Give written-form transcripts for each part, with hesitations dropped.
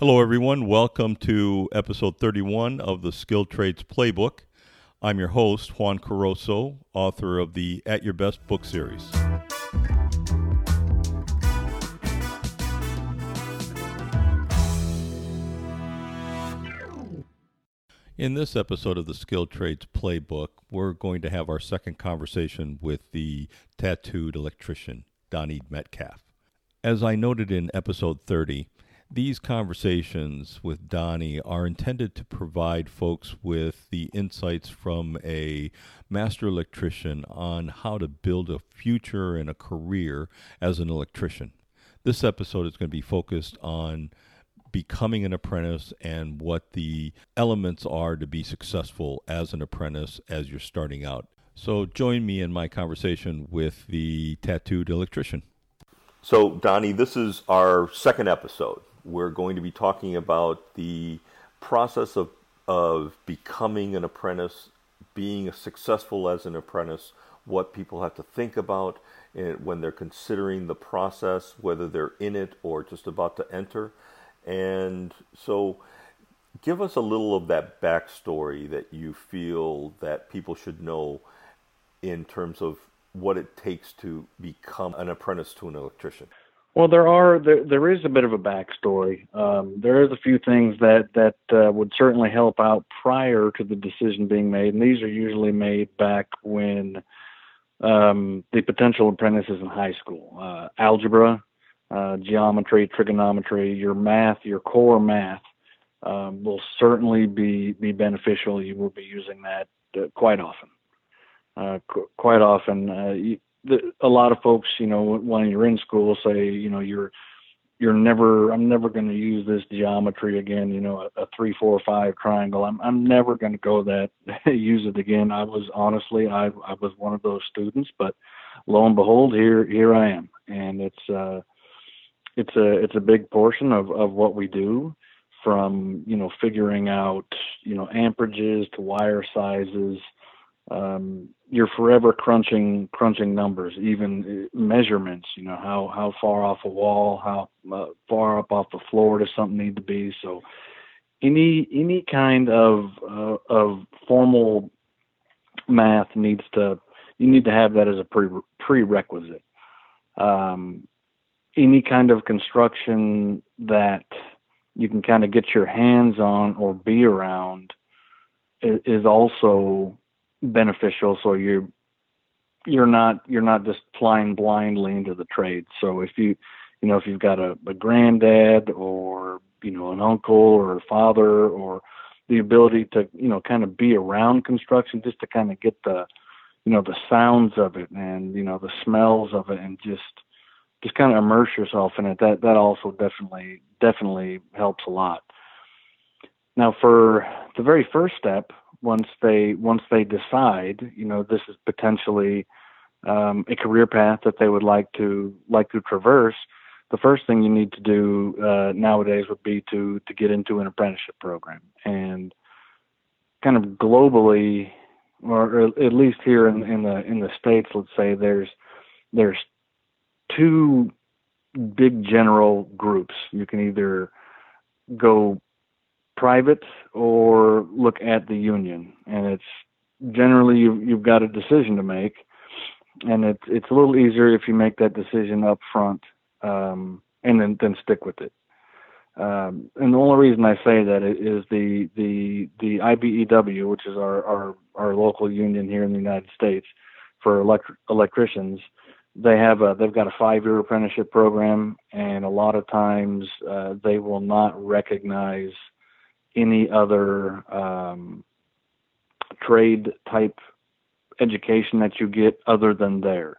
Hello, everyone. Welcome to episode 31 of the Skilled Trades Playbook. I'm your host, Juan Carosso, author of the At Your Best book series. In this episode of the Skilled Trades Playbook, we're going to have our second conversation with the tattooed electrician, Donnie Metcalf. As I noted in episode 30, these conversations with Donnie are intended to provide folks with the insights from a master electrician on how to build a future and a career as an electrician. This episode is going to be focused on becoming an apprentice and what the elements are to be successful as an apprentice as you're starting out. So join me in my conversation with the tattooed electrician. So Donnie, this is our second episode. We're going to be talking about the process of becoming an apprentice, being successful as an apprentice, what people have to think about when they're considering the process, whether they're in it or just about to enter. And so give us a little of that backstory that you feel that people should know in terms of what it takes to become an apprentice to an electrician. Well, there is a bit of a backstory. There is a few things that would certainly help out prior to the decision being made, and these are usually made back when the potential apprentice is in high school. Algebra, geometry, trigonometry, your math, your core math will certainly be beneficial. You will be using that quite often. A lot of folks, when you're in school say, I'm never going to use this geometry again, a 3, 4, 5 triangle. I'm never going to go that, use it again. I was one of those students, but lo and behold, here I am. And it's a big portion of what we do, from, figuring out, amperages to wire sizes. You're forever crunching numbers, even measurements, how far off a wall, how far up off the floor does something need to be. So any kind of formal math you need to have that as a prerequisite. Any kind of construction that you can kind of get your hands on or be around is also beneficial, so you're not just flying blindly into the trade. So if if you've got a granddad or an uncle or a father, or the ability to kind of be around construction, just to kind of get the the sounds of it and the smells of it, and just kind of immerse yourself in it, that also definitely helps a lot. Now, for the very first step, once they decide, this is potentially a career path that they would like to traverse, the first thing you need to do nowadays would be to get into an apprenticeship program. And kind of globally, or at least here in the States, let's say there's two big general groups. You can either go private or look at the union, and it's generally you've got a decision to make, and it's a little easier if you make that decision up front and then stick with it. And the only reason I say that is the IBEW, which is our local union here in the United States for electricians. They've got a 5-year apprenticeship program, and a lot of times they will not recognize any other trade type education that you get other than theirs.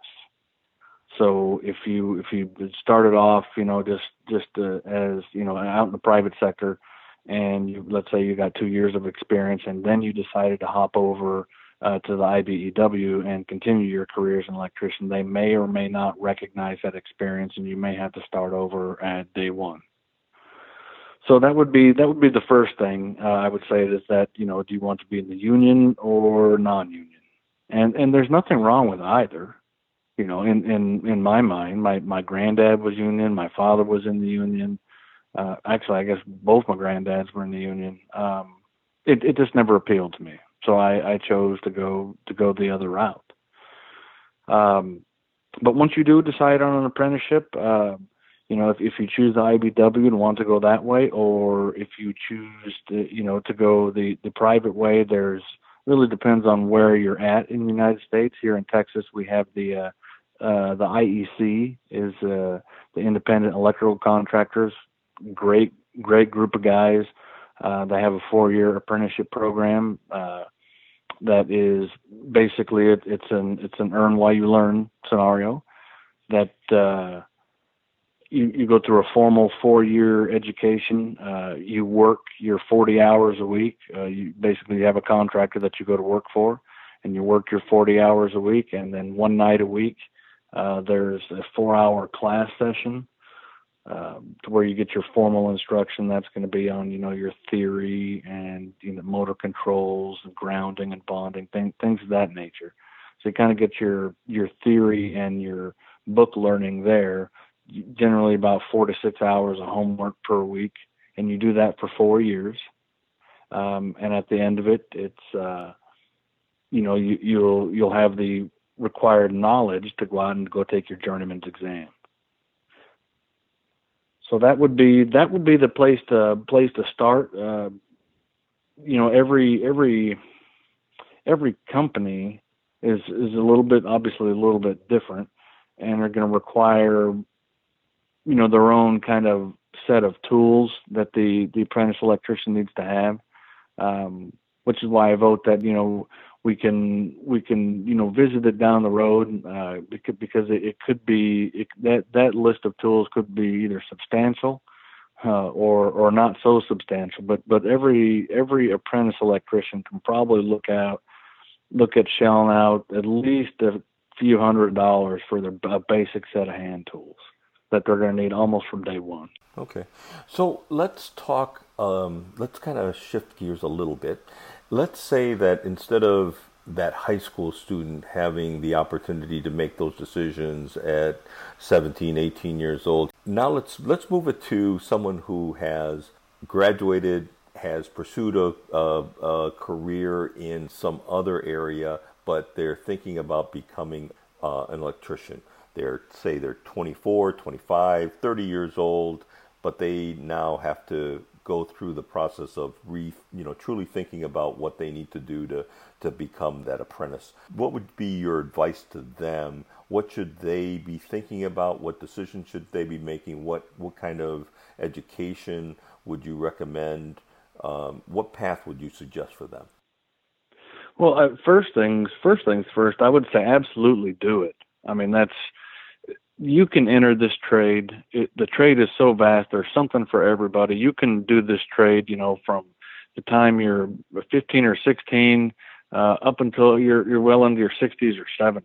So if you started off, as out in the private sector, and let's say you got 2 years of experience, and then you decided to hop over to the IBEW and continue your career as an electrician, they may or may not recognize that experience, and you may have to start over at day one. So that would be the first thing I would say is that, do you want to be in the union or non-union? And there's nothing wrong with either. In my mind, my granddad was union, my father was in the union. Actually, I guess both my granddads were in the union. It just never appealed to me. So I chose to go the other route. But once you do decide on an apprenticeship, if you choose the IBEW and want to go that way, or if you choose to go the private way, really depends on where you're at in the United States. Here in Texas, we have the IEC is the Independent Electrical Contractors. Great group of guys. They have a 4-year apprenticeship program that is basically it's an earn while you learn scenario that you go through a formal 4-year education. You work your 40 hours a week. You basically have a contractor that you go to work for, and you work your 40 hours a week, and then one night a week there's a 4-hour class session. To where you get your formal instruction. That's going to be on, your theory and motor controls and grounding and bonding, things of that nature. So you kind of get your theory and your book learning there, generally about 4 to 6 hours of homework per week. And you do that for 4 years. And at the end of it, it's, you'll have the required knowledge to go out and go take your journeyman's exam. So that would be the place to start. Every company is obviously a little bit different, and are going to require their own kind of set of tools that the apprentice electrician needs to have, which is why I vote that we can visit it down the road because it could be that list of tools could be either substantial or not so substantial. But every apprentice electrician can probably look at shelling out at least a few $100s for a basic set of hand tools that they're going to need almost from day one. Okay, so let's talk. Let's kind of shift gears a little bit. Let's say that instead of that high school student having the opportunity to make those decisions at 17, 18 years old, now let's move it to someone who has graduated, has pursued a career in some other area, but they're thinking about becoming an electrician. They're 24, 25, 30 years old, but they now have to go through the process of truly thinking about what they need to do to become that apprentice. What would be your advice to them? What should they be thinking about? What decisions should they be making? What kind of education would you recommend? What path would you suggest for them? Well, first things first, I would say absolutely do it. I mean, you can enter this trade. The trade is so vast. There's something for everybody. You can do this trade, from the time you're 15 or 16 up until you're well into your 60s or 70s.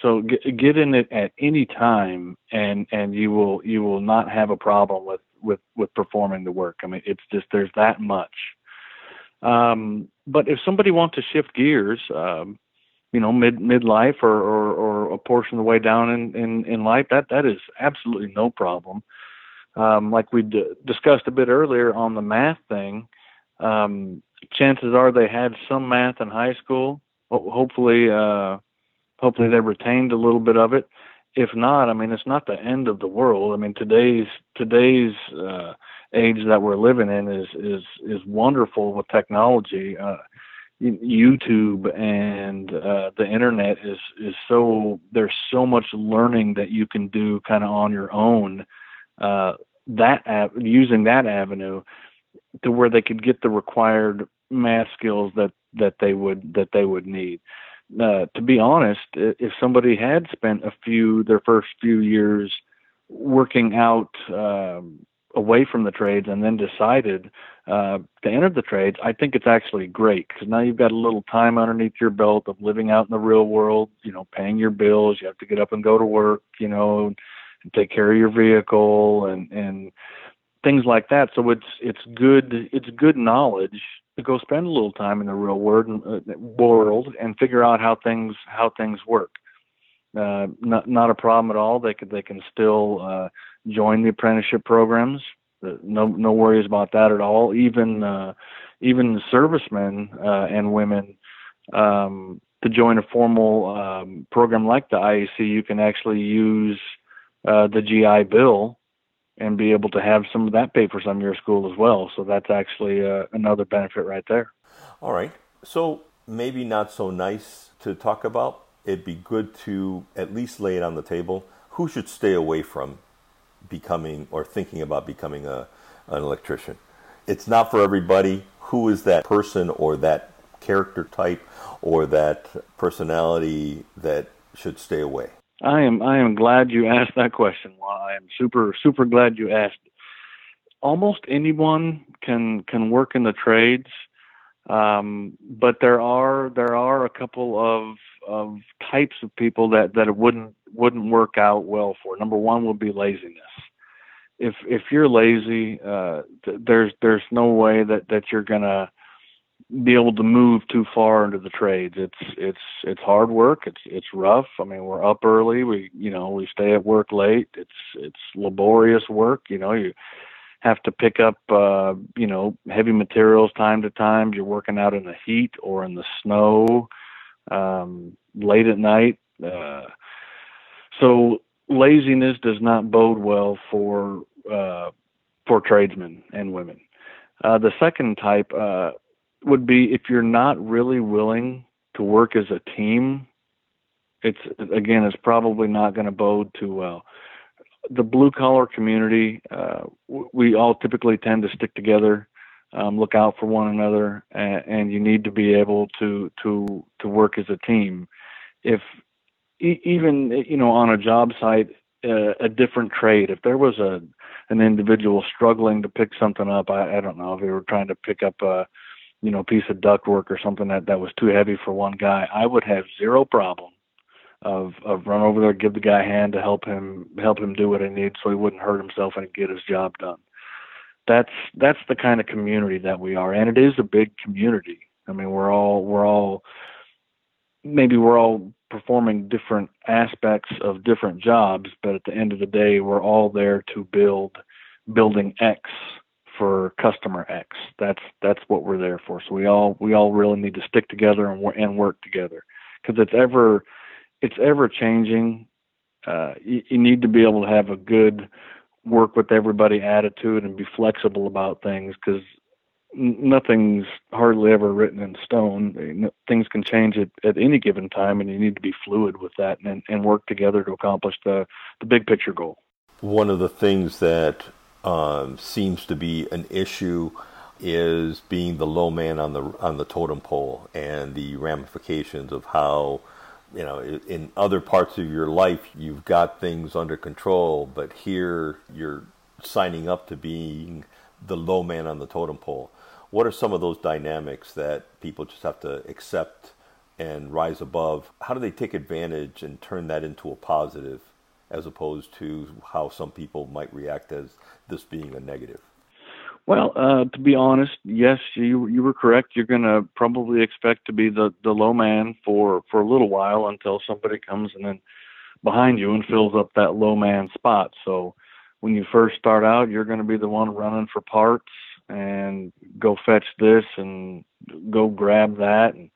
So get in it at any time, and you will not have a problem with performing the work. I mean, it's just there's that much. But if somebody wants to shift gears, midlife or a portion of the way down in life, that is absolutely no problem. Like we discussed a bit earlier on the math thing, chances are they had some math in high school. Hopefully they retained a little bit of it. If not, I mean, it's not the end of the world. I mean, today's age that we're living in is wonderful with technology. YouTube and the internet is so there's so much learning that you can do kind of on your own using that avenue to where they could get the required math skills that they would need. To be honest, if somebody had spent their first few years working out away from the trades and then decided to enter the trades, I think it's actually great because now you've got a little time underneath your belt of living out in the real world, paying your bills. You have to get up and go to work, and take care of your vehicle and things like that. So it's good knowledge to go spend a little time in the real world and figure out how things work. Not a problem at all. They can still join the apprenticeship programs No worries about that at all. Even the servicemen and women, to join a formal program like the IEC, you can actually use the GI Bill and be able to have some of that paid for some of your school as well. So that's actually another benefit right there. All right. So maybe not so nice to talk about. It'd be good to at least lay it on the table. Who should stay away from becoming or thinking about becoming an electrician? It's not for everybody. Who is that person or that character type or that personality that should stay away? I am glad you asked that question. Well, I am super, super glad you asked. Almost anyone can work in the trades, but there are a couple of types of people that it wouldn't work out well for. Number one would be laziness. If you're lazy, there's no way that you're gonna be able to move too far into the trades. It's hard work. It's rough. I mean, we're up early. We stay at work late. It's laborious work. You have to pick up heavy materials time to time. You're working out in the heat or in the snow, late at night. So laziness does not bode well for tradesmen and women. The second type would be if you're not really willing to work as a team. It's probably not going to bode too well. The blue collar community, we all typically tend to stick together, look out for one another, and you need to be able to work as a team. Even on a job site, a different trade, if there was an individual struggling to pick something up, I don't know, if they were trying to pick up a piece of ductwork or something that was too heavy for one guy, I would have zero problem of run over there, give the guy a hand to help him do what he needs so he wouldn't hurt himself and get his job done. That's the kind of community that we are, and it is a big community. I mean, we're all performing different aspects of different jobs, but at the end of the day, we're all there to build building X for customer X. That's what we're there for. So we all really need to stick together and work together, because it's ever changing. You need to be able to have a good work with everybody attitude and be flexible about things, because nothing's hardly ever written in stone. Things can change at any given time, and you need to be fluid with that and work together to accomplish the big picture goal. One of the things that seems to be an issue is being the low man on the totem pole, and the ramifications of how, in other parts of your life you've got things under control, but here you're signing up to being the low man on the totem pole. What are some of those dynamics that people just have to accept and rise above? How do they take advantage and turn that into a positive, as opposed to how some people might react as this being a negative? Well, to be honest, yes, you were correct. You're going to probably expect to be the low man for a little while, until somebody comes in behind you and fills up that low man spot. So when you first start out, you're going to be the one running for parts and go fetch this and go grab that. And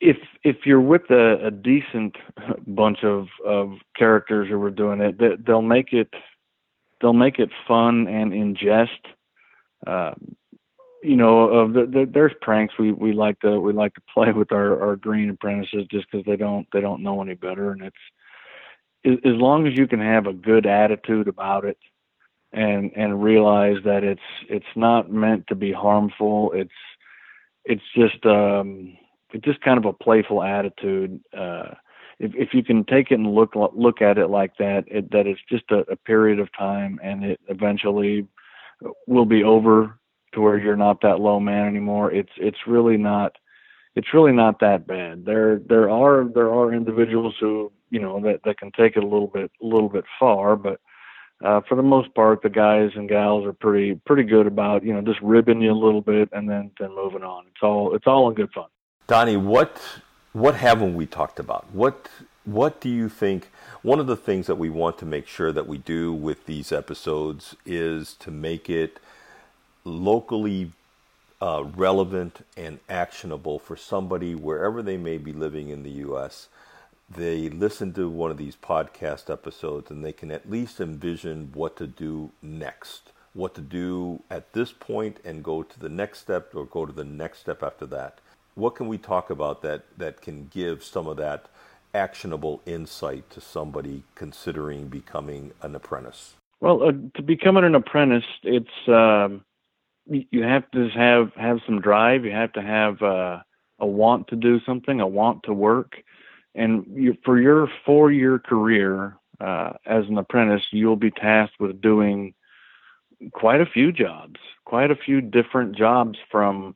if you're with a decent bunch of characters who are doing it, they'll make it fun and in jest. There's pranks we like to play with our green apprentices, just because they don't know any better, and it's, as long as you can have a good attitude about it and realize that it's not meant to be harmful. It's just kind of a playful attitude. If you can take it and look at it like that, that it's just a period of time, and it eventually will be over to where you're not that low man anymore. It's really not that bad. There are individuals who, that can take it a little bit far, but for the most part, the guys and gals are pretty good about, just ribbing you a little bit and then moving on. It's all in good fun. Donnie, what haven't we talked about? What do you think One of the things that we want to make sure that we do with these episodes is to make it locally relevant and actionable for somebody wherever they may be living in the U.S. They listen to one of these podcast episodes and they can at least envision what to do next, what to do at this point and go to the next step or go to the next step after that. What can we talk about that can give some of that actionable insight to somebody considering becoming an apprentice? Well, to become an apprentice, it's you have to have some drive. You have to have a want to do something, a want to work. And for your 4-year career as an apprentice, you'll be tasked with doing quite a few different jobs from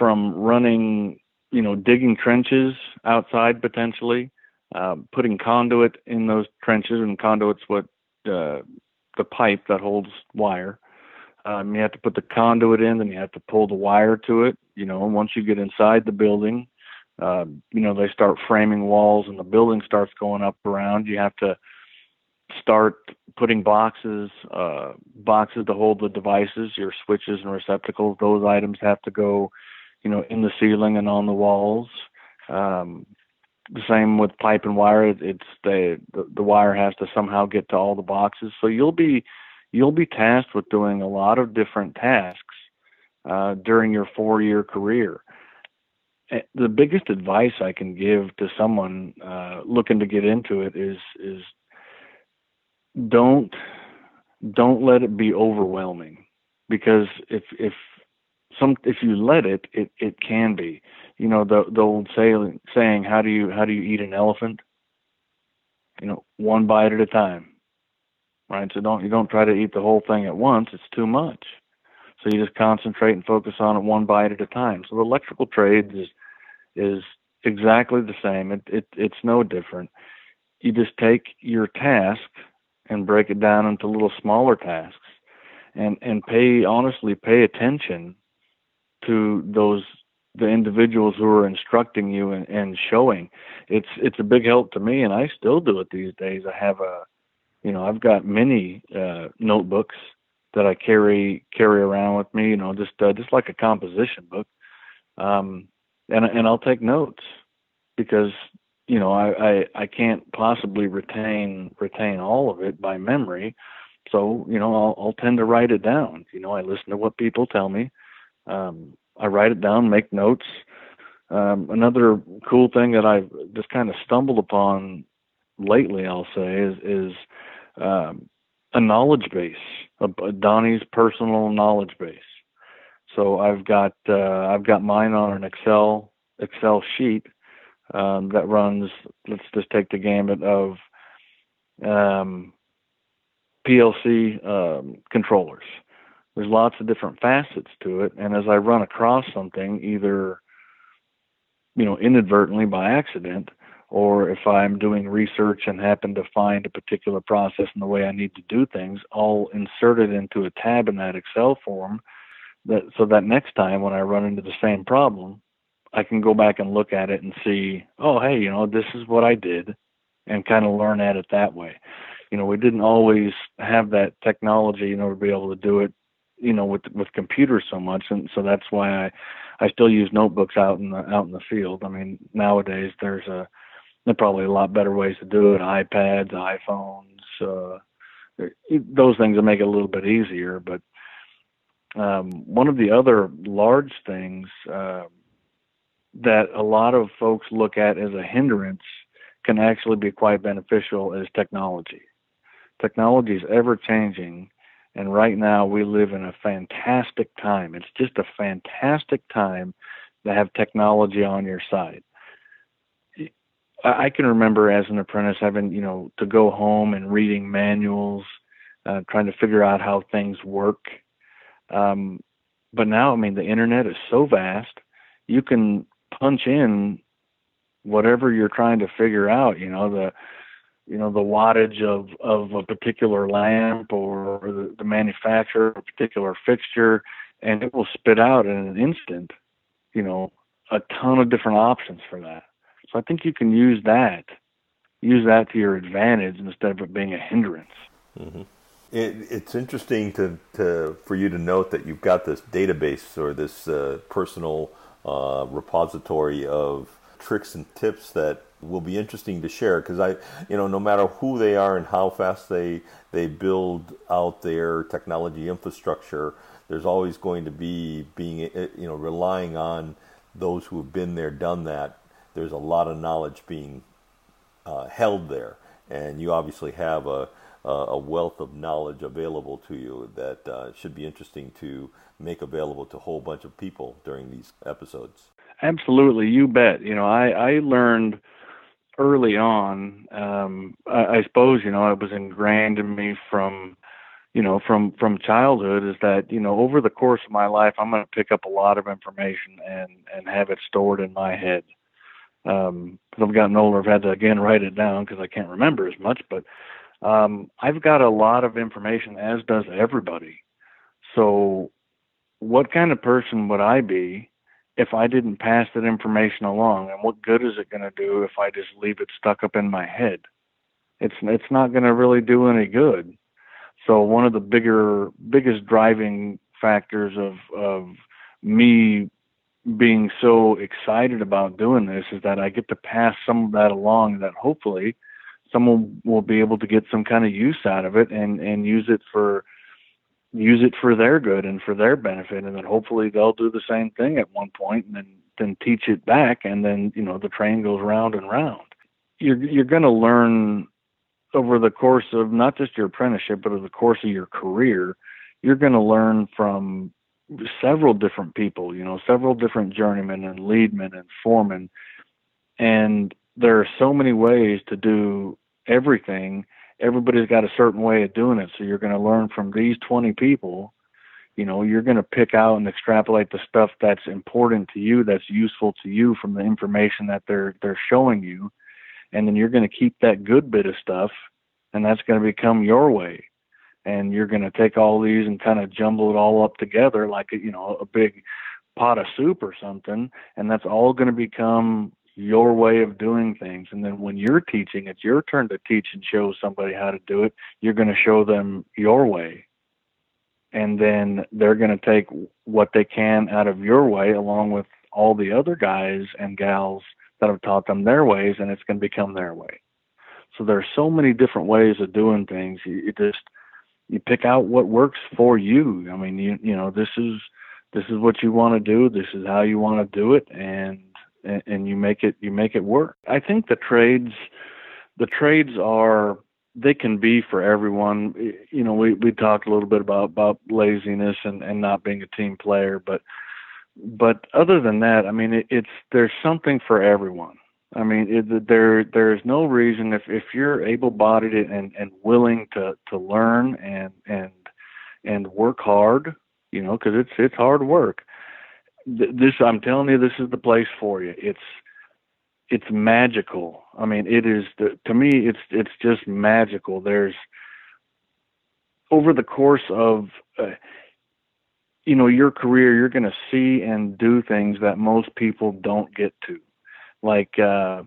running, digging trenches outside potentially, putting conduit in those trenches, and conduit's what the pipe that holds wire. You have to put the conduit in, then you have to pull the wire to it. And once you get inside the building, they start framing walls and the building starts going up around. You have to start putting boxes to hold the devices, your switches and receptacles. Those items have to go, in the ceiling and on the walls. The same with pipe and wire. It's the wire has to somehow get to all the boxes. So you'll be tasked with doing a lot of different tasks during your 4-year career. The biggest advice I can give to someone looking to get into it is don't let it be overwhelming, because if you let it can be. The old saying, how do you eat an elephant? One bite at a time, right? So don't try to eat the whole thing at once. It's too much. So you just concentrate and focus on it one bite at a time. So the electrical trades is exactly the same. It's no different. You just take your task and break it down into little smaller tasks, and honestly pay attention to the individuals who are instructing you and showing. It's a big help to me, and I still do it these days. I have I've got many notebooks that I carry around with me, just like a composition book. And I'll take notes because, I can't possibly retain all of it by memory. So, I'll tend to write it down. I listen to what people tell me. I write it down, make notes. Another cool thing that I've just kind of stumbled upon lately, I'll say, is a knowledge base, Donnie's personal knowledge base. So I've got mine on an Excel sheet that runs. Let's just take the gamut of PLC controllers. There's lots of different facets to it, and as I run across something, either inadvertently by accident, or if I'm doing research and happen to find a particular process and the way I need to do things, I'll insert it into a tab in that Excel form so that next time when I run into the same problem, I can go back and look at it and see, oh, hey, this is what I did, and kind of learn at it that way. We didn't always have that technology, to be able to do it, with computers so much. And so that's why I still use notebooks out in the field. I mean, nowadays there's probably a lot better ways to do it, iPads, iPhones, those things that make it a little bit easier. But one of the other large things that a lot of folks look at as a hindrance can actually be quite beneficial is technology. Technology is ever-changing, and right now we live in a fantastic time. It's just a fantastic time to have technology on your side. I can remember as an apprentice having, to go home and reading manuals, trying to figure out how things work. But now, the internet is so vast, you can punch in whatever you're trying to figure out, the wattage of a particular lamp or the manufacturer of a particular fixture, and it will spit out in an instant, a ton of different options for that. So I think you can use that use that to your advantage instead of it being a hindrance. Mm-hmm. It's interesting for you to note that you've got this database or this personal repository of tricks and tips that will be interesting to share, because no matter who they are and how fast they build out their technology infrastructure, there's always going to be relying on those who have been there, done that. There's a lot of knowledge being held there, and you obviously have a wealth of knowledge available to you that should be interesting to make available to a whole bunch of people during these episodes. Absolutely, you bet. I learned early on. I suppose it was ingrained in me from childhood, is that over the course of my life I'm going to pick up a lot of information and have it stored in my head. As I've gotten older, I've had to again write it down because I can't remember as much. But I've got a lot of information, as does everybody. So, what kind of person would I be if I didn't pass that information along? And what good is it going to do if I just leave it stuck up in my head? It's not going to really do any good. So one of the biggest driving factors of me being so excited about doing this is that I get to pass some of that along, that hopefully someone will be able to get some kind of use out of it and use it for their good and for their benefit, and then hopefully they'll do the same thing at one point and then teach it back, and then the train goes round and round. You're going to learn over the course of not just your apprenticeship, but over the course of your career. You're going to learn from several different people, several different journeymen and leadmen and foremen, and there are so many ways to do everything. Everybody's got a certain way of doing it. So you're going to learn from these 20 people, you're going to pick out and extrapolate the stuff that's important to you, that's useful to you from the information that they're showing you. And then you're going to keep that good bit of stuff, and that's going to become your way. And you're going to take all these and kind of jumble it all up together like, a big pot of soup or something. And that's all going to become your way of doing things. And then when you're teaching, it's your turn to teach and show somebody how to do it. You're going to show them your way. And then they're going to take what they can out of your way, along with all the other guys and gals that have taught them their ways, and it's going to become their way. So there are so many different ways of doing things. You pick out what works for you. I mean, this is what you want to do. This is how you want to do it. And you make it work. I think the trades are, they can be for everyone. We talked a little bit about laziness and not being a team player, but other than that, I mean, there's something for everyone. I mean, there's no reason if you're able-bodied and willing to learn and work hard, because it's hard work. This, I'm telling you, this is the place for you. It's magical. I mean, it is, to me, it's just magical. There's, over the course of, your career, you're going to see and do things that most people don't get to. Like, I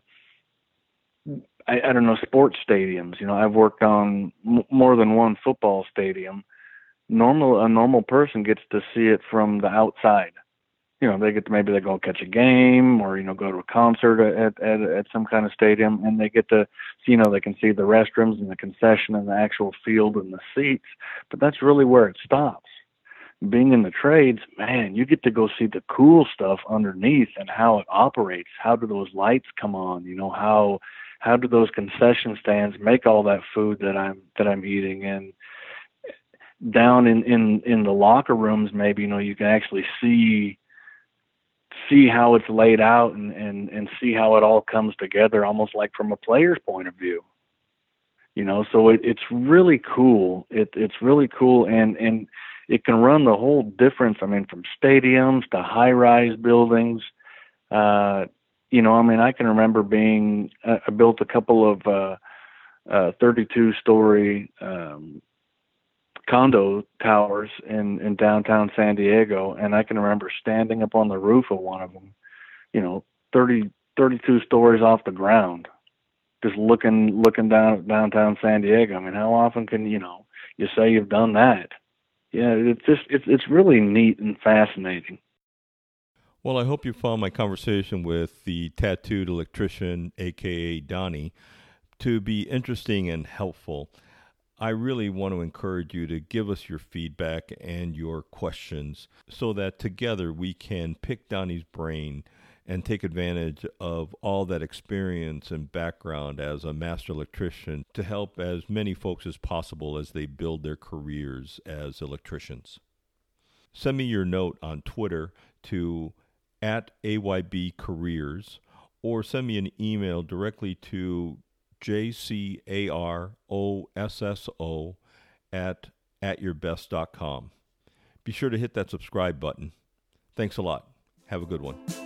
don't know, sports stadiums. I've worked on more than one football stadium. A normal person gets to see it from the outside. They get to, maybe they go catch a game, or go to a concert at some kind of stadium, and they get to, they can see the restrooms and the concession and the actual field and the seats. But that's really where it stops. Being in the trades, man, you get to go see the cool stuff underneath and how it operates. How do those lights come on? How do those concession stands make all that food that I'm eating? And down in the locker rooms, maybe you can actually see how it's laid out and see how it all comes together, almost like from a player's point of view, so it's really cool. It's really cool. And it can run the whole difference. I mean, from stadiums to high rise buildings, I can remember I built a couple of, 32 story, condo towers in downtown San Diego, and I can remember standing up on the roof of one of them, 32 stories off the ground, just looking down downtown San Diego. I mean, how often can you say you've done that? Yeah, it's really neat and fascinating. Well, I hope you found my conversation with the tattooed electrician, aka Donnie, to be interesting and helpful. I really want to encourage you to give us your feedback and your questions so that together we can pick Donnie's brain and take advantage of all that experience and background as a master electrician to help as many folks as possible as they build their careers as electricians. Send me your note on Twitter to @aybcareers or send me an email directly to jcarosso @AtYourBest.com. Be sure to hit that subscribe button. Thanks a lot. Have a good one.